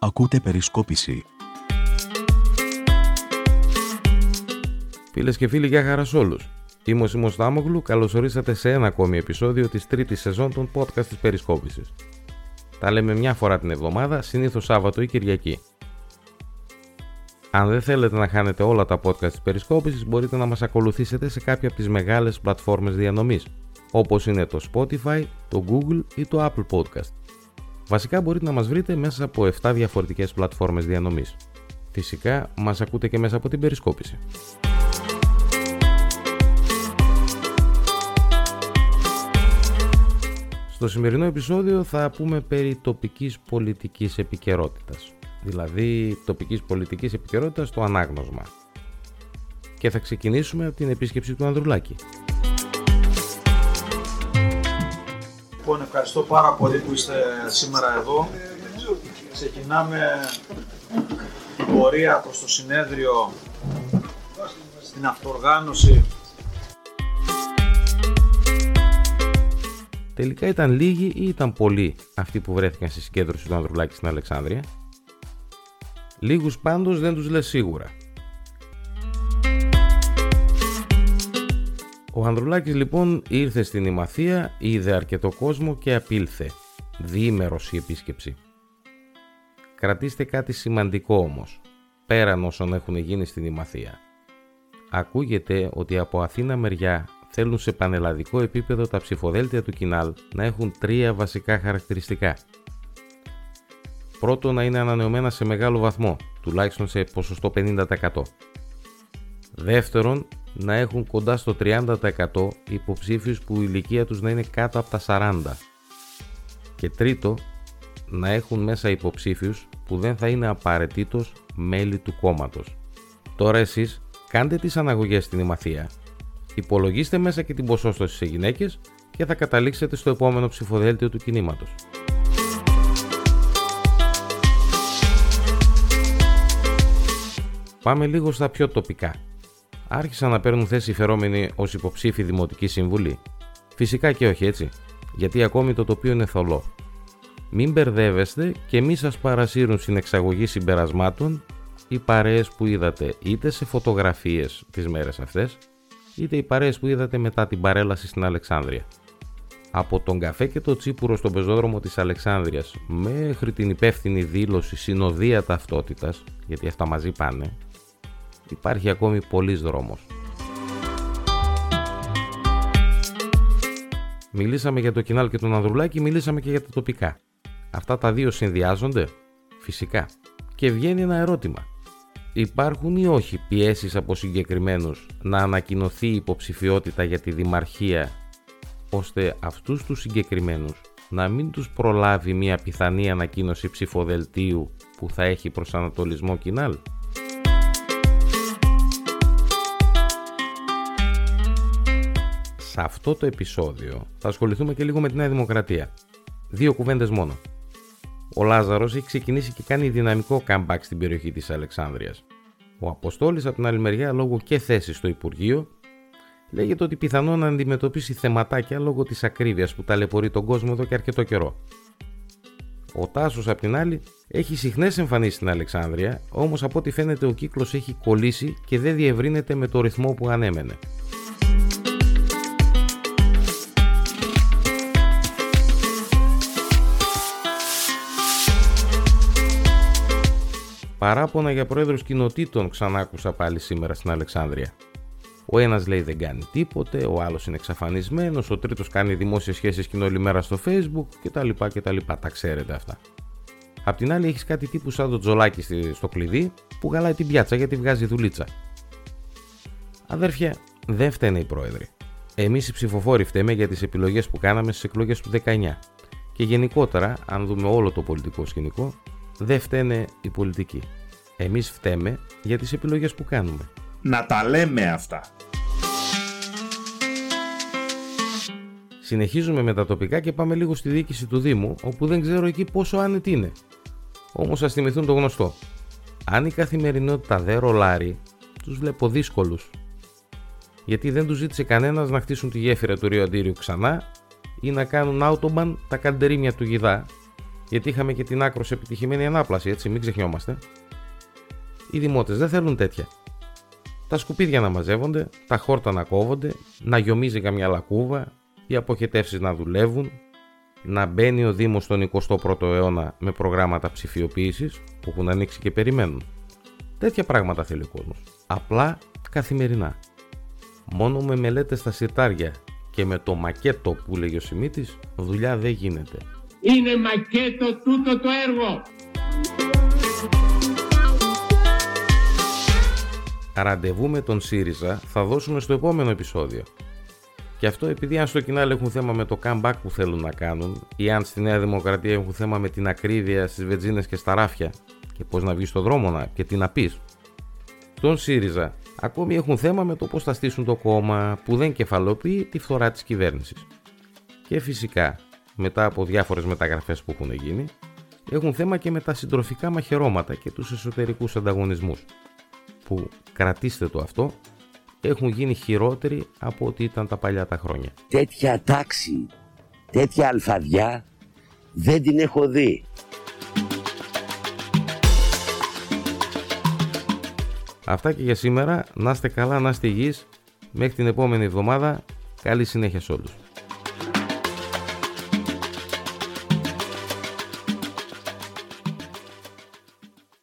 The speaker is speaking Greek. Ακούτε Περισκόπηση. Φίλες και φίλοι, γεια χαρά σε όλους. Είμαι ο Σίμος Τάμογλου, καλώς ορίσατε σε ένα ακόμη επεισόδιο της τρίτης σεζόν των podcast της Περισκόπησης. Τα λέμε μια φορά την εβδομάδα, συνήθως Σάββατο ή Κυριακή. Αν δεν θέλετε να χάνετε όλα τα podcast της Περισκόπησης, μπορείτε να μας ακολουθήσετε σε κάποια από τις μεγάλες πλατφόρμες διανομής, όπως είναι το Spotify, το Google ή το Apple Podcast. Βασικά μπορείτε να μας βρείτε μέσα από 7 διαφορετικές πλατφόρμες διανομής. Φυσικά, μας ακούτε και μέσα από την Περισκόπηση. Στο σημερινό επεισόδιο θα πούμε περί τοπικής πολιτικής επικαιρότητας, δηλαδή τοπικής πολιτικής επικαιρότητας στο ανάγνωσμα. Και θα ξεκινήσουμε από την επίσκεψη του Ανδρουλάκη. Λοιπόν, ευχαριστώ πάρα πολύ που είστε σήμερα εδώ. Ξεκινάμε την πορεία προς το συνέδριο, στην αυτοργάνωση. Τελικά ήταν λίγοι ή ήταν πολλοί αυτοί που βρέθηκαν στη συγκέντρωση του Ανδρουλάκη στην Αλεξάνδρεια? Λίγους πάντως δεν τους λες σίγουρα. Ο Ανδρουλάκης λοιπόν ήρθε στην Ημαθία, είδε αρκετό κόσμο και απήλθε. Διήμερος η επίσκεψη. Κρατήστε κάτι σημαντικό όμως, πέραν όσων έχουν γίνει στην Ημαθία. Ακούγεται ότι από Αθήνα μεριά θέλουν σε πανελλαδικό επίπεδο τα ψηφοδέλτια του Κινάλ να έχουν 3 βασικά χαρακτηριστικά. Πρώτο, να είναι ανανεωμένα σε μεγάλο βαθμό, τουλάχιστον σε ποσοστό 50%. Δεύτερον, να έχουν κοντά στο 30% υποψήφιους που η ηλικία τους να είναι κάτω από τα 40. Και τρίτο, να έχουν μέσα υποψήφιους που δεν θα είναι απαραίτητος μέλη του κόμματος. Τώρα εσείς κάντε τις αναγωγές στην Ημαθία, υπολογίστε μέσα και την ποσόστοση σε γυναίκες και θα καταλήξετε στο επόμενο ψηφοδέλτιο του κινήματος. Πάμε λίγο στα πιο τοπικά. Άρχισαν να παίρνουν θέση οι φερόμενοι ως υποψήφοι Δημοτική Συμβουλή. Φυσικά και όχι έτσι, γιατί ακόμη το τοπίο είναι θολό. Μην μπερδεύεστε και μη σας παρασύρουν στην εξαγωγή συμπερασμάτων οι παρέες που είδατε είτε σε φωτογραφίες τις μέρες αυτές, είτε οι παρέες που είδατε μετά την παρέλαση στην Αλεξάνδρεια. Από τον καφέ και το τσίπουρο στον πεζόδρομο της Αλεξάνδρειας μέχρι την υπεύθυνη δήλωση συνοδεία ταυτότητας, γιατί αυτά μαζί πάνε, υπάρχει ακόμη πολλής δρόμος. Μιλήσαμε για το Κινάλ και τον Ανδρουλάκη, μιλήσαμε και για τα τοπικά. Αυτά τα δύο συνδυάζονται? Φυσικά. Και βγαίνει ένα ερώτημα. Υπάρχουν ή όχι πιέσεις από συγκεκριμένους να ανακοινωθεί η υποψηφιότητα για τη Δημαρχία, ώστε αυτούς τους συγκεκριμένους να μην τους προλάβει μια πιθανή ανακοίνωση ψηφοδελτίου που θα έχει προσανατολισμό Κινάλ? Σε αυτό το επεισόδιο θα ασχοληθούμε και λίγο με τη Νέα Δημοκρατία. 2 κουβέντες μόνο. Ο Λάζαρος έχει ξεκινήσει και κάνει δυναμικό comeback στην περιοχή της Αλεξάνδρειας. Ο Αποστόλης από την άλλη μεριά, λόγω και θέσης στο Υπουργείο, λέγεται ότι πιθανόν να αντιμετωπίσει θεματάκια λόγω της ακρίβειας που ταλαιπωρεί τον κόσμο εδώ και αρκετό καιρό. Ο Τάσος απ' την άλλη έχει συχνές εμφανίσεις στην Αλεξάνδρεια, όμως από ό,τι φαίνεται ο κύκλος έχει κολλήσει και δεν διευρύνεται με το ρυθμό που ανέμενε. Παράπονα για πρόεδρους κοινοτήτων ξανάκουσα πάλι σήμερα στην Αλεξάνδρεια. Ο ένας λέει δεν κάνει τίποτε, ο άλλος είναι εξαφανισμένος, ο τρίτος κάνει δημόσιες σχέσεις και είναι όλη μέρα στο Facebook κτλ. Τα ξέρετε αυτά. Απ' την άλλη έχεις κάτι τύπου σαν το Τζολάκι στο κλειδί που γαλάει την πιάτσα γιατί βγάζει δουλίτσα. Αδέρφια, δεν φταίνε οι πρόεδροι. Εμείς οι ψηφοφόροι φταίμε για τις επιλογές που κάναμε στις εκλογές του 19. Και γενικότερα, αν δούμε όλο το πολιτικό σκηνικό, δεν φταίνε οι πολιτικοί. Εμείς φταίμε για τις επιλογές που κάνουμε. Να τα λέμε αυτά. Συνεχίζουμε με τα τοπικά και πάμε λίγο στη διοίκηση του Δήμου, όπου δεν ξέρω εκεί πόσο άνετη είναι. Όμως ας θυμηθούν το γνωστό. Αν η καθημερινότητα δεν ρολάρει, τους βλέπω δύσκολους. Γιατί δεν τους ζήτησε κανένας να χτίσουν τη γέφυρα του Ρίο Αντίριου ξανά ή να κάνουν άουτομπαν τα καντερίμια του Γιδά, Γιατί είχαμε και την άκρως επιτυχημένη ανάπλαση, έτσι, μην ξεχνιόμαστε. Οι δημότες δεν θέλουν τέτοια. Τα σκουπίδια να μαζεύονται, τα χόρτα να κόβονται, να γιομίζει καμιά λακκούβα, οι αποχετεύσεις να δουλεύουν, να μπαίνει ο Δήμος στον 21ο αιώνα με προγράμματα ψηφιοποίησης που έχουν ανοίξει και περιμένουν. Τέτοια πράγματα θέλει ο κόσμος. Απλά καθημερινά. Μόνο με μελέτες στα συρτάρια και με το μακέτο που λέγει ο Σημίτης, δουλειά δεν γίνεται. Είναι μακέτο τούτο το έργο. Ραντεβού με τον ΣΥΡΙΖΑ θα δώσουμε στο επόμενο επεισόδιο. Και αυτό επειδή αν στο Κινάλ έχουν θέμα με το comeback που θέλουν να κάνουν, ή αν στη Νέα Δημοκρατία έχουν θέμα με την ακρίβεια στις βενζίνες και στα ράφια και πώς να βγεις στον δρόμο να, και τι να πεις. Τον ΣΥΡΙΖΑ ακόμη έχουν θέμα με το πώς θα στήσουν το κόμμα που δεν κεφαλοποιεί τη φθορά της κυβέρνησης. Και φυσικά, μετά από διάφορες μεταγραφές που έχουν γίνει, έχουν θέμα και με τα συντροφικά μαχαιρώματα και τους εσωτερικούς ανταγωνισμούς, που, κρατήστε το αυτό, έχουν γίνει χειρότεροι από ό,τι ήταν τα παλιά τα χρόνια. Τέτοια τάξη, τέτοια αλφαδιά δεν την έχω δει. Αυτά και για σήμερα. Να είστε καλά, να είστε υγιείς. Μέχρι την επόμενη εβδομάδα. Καλή συνέχεια σε όλους.